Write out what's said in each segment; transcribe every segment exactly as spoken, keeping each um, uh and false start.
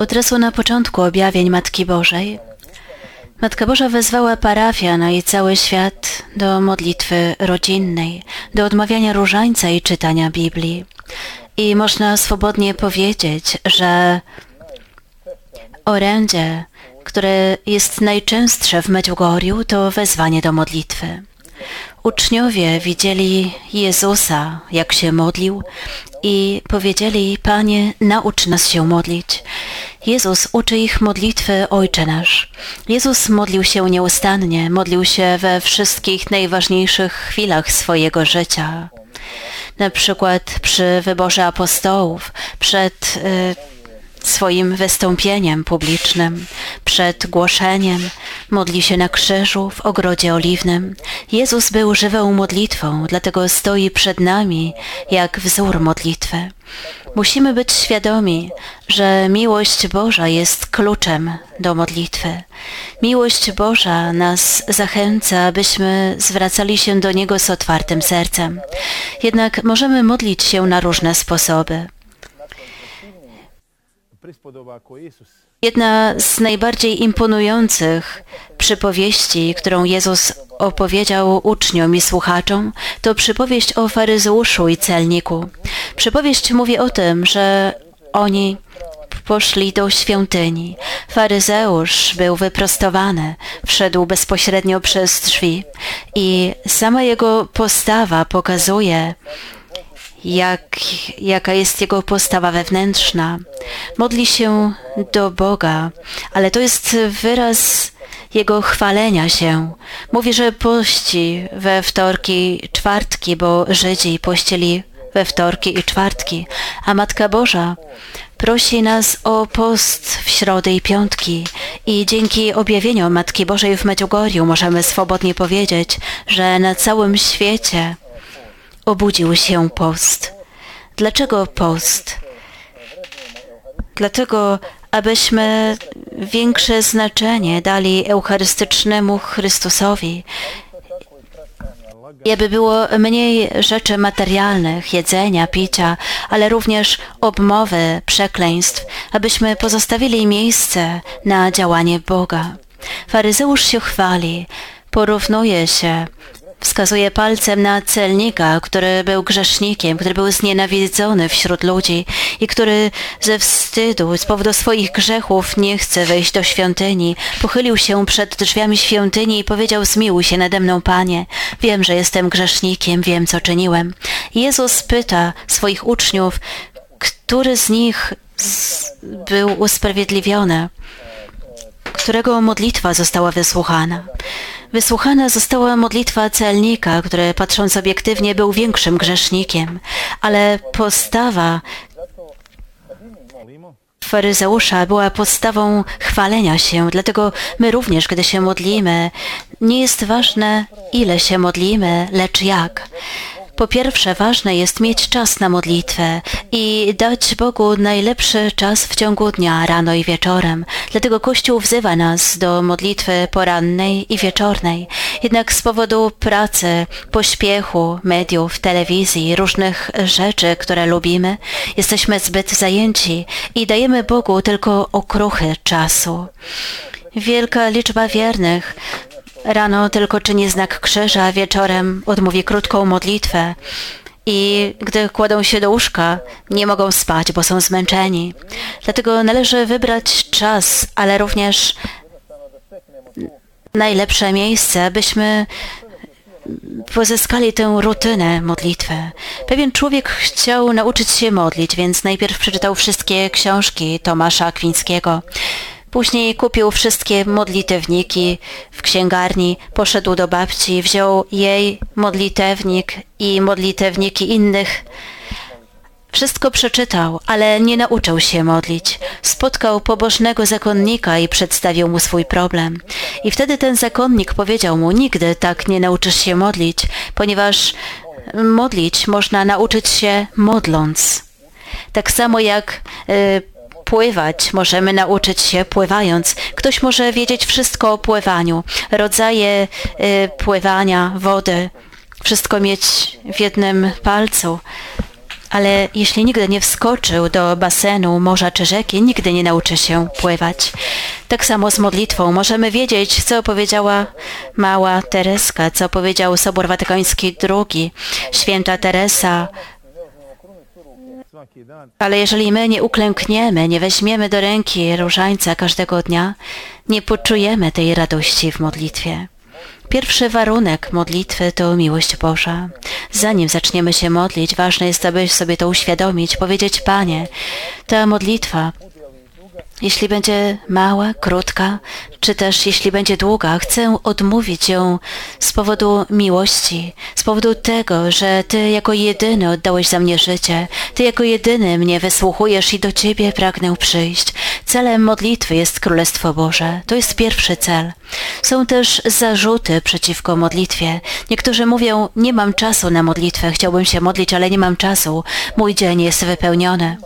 utrasło na początku objawień Matki Bożej. Matka Boża wezwała parafian i cały świat do modlitwy rodzinnej, do odmawiania różańca i czytania Biblii. I można swobodnie powiedzieć, że orędzie, które jest najczęstsze w Medjugorju, to wezwanie do modlitwy. Uczniowie widzieli Jezusa, jak się modlił i powiedzieli: Panie, naucz nas się modlić. Jezus uczy ich modlitwy Ojcze Nasz. Jezus modlił się nieustannie, modlił się we wszystkich najważniejszych chwilach swojego życia. Na przykład przy wyborze apostołów, przed y, swoim wystąpieniem publicznym, przed głoszeniem, modli się na krzyżu, w ogrodzie oliwnym. Jezus był żywą modlitwą, dlatego stoi przed nami jak wzór modlitwy. Musimy być świadomi, że miłość Boża jest kluczem do modlitwy. Miłość Boża nas zachęca, abyśmy zwracali się do Niego z otwartym sercem. Jednak możemy modlić się na różne sposoby. Jedna z najbardziej imponujących przypowieści, którą Jezus opowiedział uczniom i słuchaczom, to przypowieść o faryzeuszu i celniku. Przypowieść mówi o tym, że oni poszli do świątyni. Faryzeusz był wyprostowany, wszedł bezpośrednio przez drzwi i sama jego postawa pokazuje, Jak, jaka jest jego postawa wewnętrzna. Modli się do Boga, ale to jest wyraz jego chwalenia się. Mówi, że pości we wtorki, czwartki, bo Żydzi pościli we wtorki i czwartki, a Matka Boża prosi nas o post w środę i piątki. I dzięki objawieniu Matki Bożej w Medjugorju możemy swobodnie powiedzieć, że na całym świecie obudził się post. Dlaczego post? Dlatego, abyśmy większe znaczenie dali eucharystycznemu Chrystusowi i aby było mniej rzeczy materialnych, jedzenia, picia, ale również obmowy, przekleństw, abyśmy pozostawili miejsce na działanie Boga. Faryzeusz się chwali, porównuje się, wskazuje palcem na celnika, który był grzesznikiem, który był znienawidzony wśród ludzi i który ze wstydu, z powodu swoich grzechów nie chce wejść do świątyni. Pochylił się przed drzwiami świątyni i powiedział: zmiłuj się nade mną, Panie. Wiem, że jestem grzesznikiem, wiem, co czyniłem. Jezus pyta swoich uczniów, który z nich był usprawiedliwiony, którego modlitwa została wysłuchana. Wysłuchana została modlitwa celnika, który patrząc obiektywnie był większym grzesznikiem, ale postawa faryzeusza była postawą chwalenia się, dlatego my również, gdy się modlimy, nie jest ważne, ile się modlimy, lecz jak. Po pierwsze, ważne jest mieć czas na modlitwę i dać Bogu najlepszy czas w ciągu dnia, rano i wieczorem. Dlatego Kościół wzywa nas do modlitwy porannej i wieczornej. Jednak z powodu pracy, pośpiechu, mediów, telewizji, różnych rzeczy, które lubimy, jesteśmy zbyt zajęci i dajemy Bogu tylko okruchy czasu. Wielka liczba wiernych rano tylko czyni znak krzyża, wieczorem odmówi krótką modlitwę i gdy kładą się do łóżka, nie mogą spać, bo są zmęczeni. Dlatego należy wybrać czas, ale również najlepsze miejsce, abyśmy pozyskali tę rutynę modlitwy. Pewien człowiek chciał nauczyć się modlić, więc najpierw przeczytał wszystkie książki Tomasza Akwińskiego. Później kupił wszystkie modlitewniki w księgarni, poszedł do babci, wziął jej modlitewnik i modlitewniki innych. Wszystko przeczytał, ale nie nauczył się modlić. Spotkał pobożnego zakonnika i przedstawił mu swój problem. I wtedy ten zakonnik powiedział mu: nigdy tak nie nauczysz się modlić, ponieważ modlić można nauczyć się modląc. Tak samo jak yy, pływać możemy nauczyć się pływając. Ktoś może wiedzieć wszystko o pływaniu, rodzaje y, pływania, wody, wszystko mieć w jednym palcu, ale jeśli nigdy nie wskoczył do basenu, morza czy rzeki, nigdy nie nauczy się pływać. Tak samo z modlitwą możemy wiedzieć, co powiedziała mała Tereska, co powiedział Sobór Watykański drugi, święta Teresa. Ale jeżeli my nie uklękniemy, nie weźmiemy do ręki różańca każdego dnia, nie poczujemy tej radości w modlitwie. Pierwszy warunek modlitwy to miłość Boża. Zanim zaczniemy się modlić, ważne jest, aby sobie to uświadomić, powiedzieć: Panie, ta modlitwa, jeśli będzie mała, krótka, czy też jeśli będzie długa, chcę odmówić ją z powodu miłości, z powodu tego, że Ty jako jedyny oddałeś za mnie życie, Ty jako jedyny mnie wysłuchujesz i do Ciebie pragnę przyjść. Celem modlitwy jest Królestwo Boże. To jest pierwszy cel. Są też zarzuty przeciwko modlitwie. Niektórzy mówią: nie mam czasu na modlitwę, chciałbym się modlić, ale nie mam czasu, mój dzień jest wypełniony.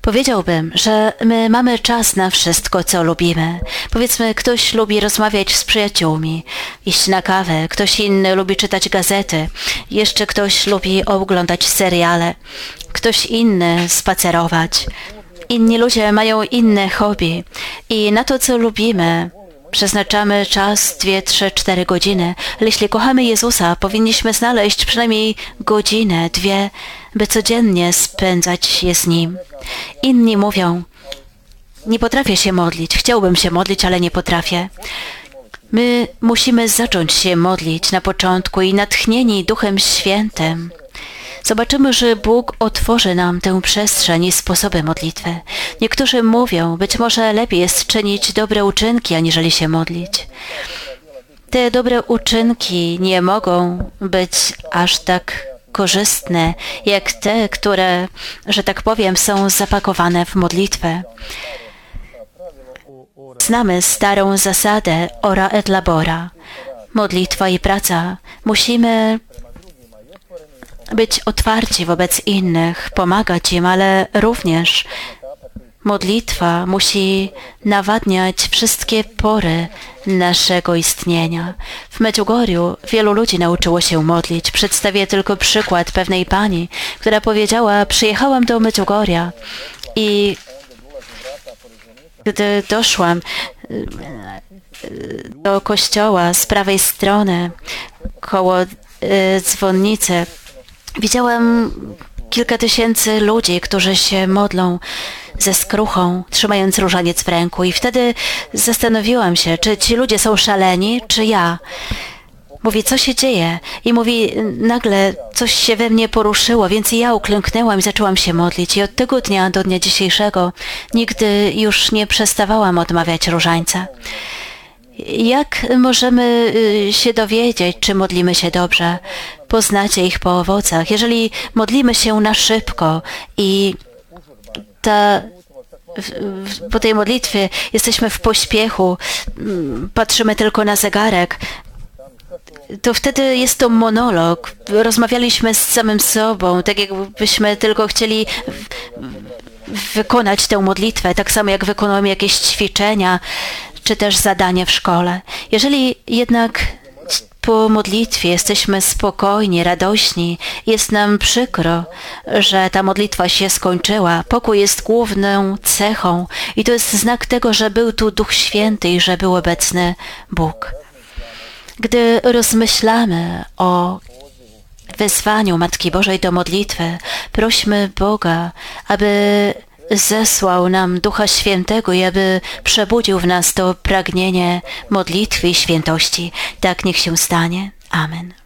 Powiedziałbym, że my mamy czas na wszystko, co lubimy. Powiedzmy, ktoś lubi rozmawiać z przyjaciółmi, iść na kawę, ktoś inny lubi czytać gazety, jeszcze ktoś lubi oglądać seriale, ktoś inny spacerować. Inni ludzie mają inne hobby i na to, co lubimy, przeznaczamy czas dwie, trzy, cztery godziny. Ale jeśli kochamy Jezusa, powinniśmy znaleźć przynajmniej godzinę, dwie, by codziennie spędzać je z Nim. Inni mówią: nie potrafię się modlić, chciałbym się modlić, ale nie potrafię. My musimy zacząć się modlić na początku i natchnieni Duchem Świętym zobaczymy, że Bóg otworzy nam tę przestrzeń i sposoby modlitwy. Niektórzy mówią, być może lepiej jest czynić dobre uczynki, aniżeli się modlić. Te dobre uczynki nie mogą być aż tak korzystne, jak te, które, że tak powiem, są zapakowane w modlitwę. Znamy starą zasadę ora et labora. Modlitwa i praca. Musimy być otwarci wobec innych, pomagać im, ale również modlitwa musi nawadniać wszystkie pory naszego istnienia. W Medjugorju wielu ludzi nauczyło się modlić. Przedstawię tylko przykład pewnej pani, która powiedziała: przyjechałam do Medjugorja i gdy doszłam do kościoła z prawej strony, koło dzwonnicy, widziałam kilka tysięcy ludzi, którzy się modlą ze skruchą, trzymając różaniec w ręku. I wtedy zastanowiłam się, czy ci ludzie są szaleni, czy ja. Mówi: co się dzieje? I mówi: nagle coś się we mnie poruszyło, więc ja uklęknęłam i zaczęłam się modlić. I od tego dnia do dnia dzisiejszego nigdy już nie przestawałam odmawiać różańca. Jak możemy się dowiedzieć, czy modlimy się dobrze? Poznacie ich po owocach. Jeżeli modlimy się na szybko i ta, w, w, po tej modlitwie jesteśmy w pośpiechu, patrzymy tylko na zegarek, to wtedy jest to monolog. Rozmawialiśmy z samym sobą, tak jakbyśmy tylko chcieli w, w, wykonać tę modlitwę, tak samo jak wykonujemy jakieś ćwiczenia, czy też zadanie w szkole. Jeżeli jednak po modlitwie jesteśmy spokojni, radośni, jest nam przykro, że ta modlitwa się skończyła. Pokój jest główną cechą i to jest znak tego, że był tu Duch Święty i że był obecny Bóg. Gdy rozmyślamy o wezwaniu Matki Bożej do modlitwy, prośmy Boga, aby zesłał nam Ducha Świętego i aby przebudził w nas to pragnienie modlitwy i świętości. Tak niech się stanie. Amen.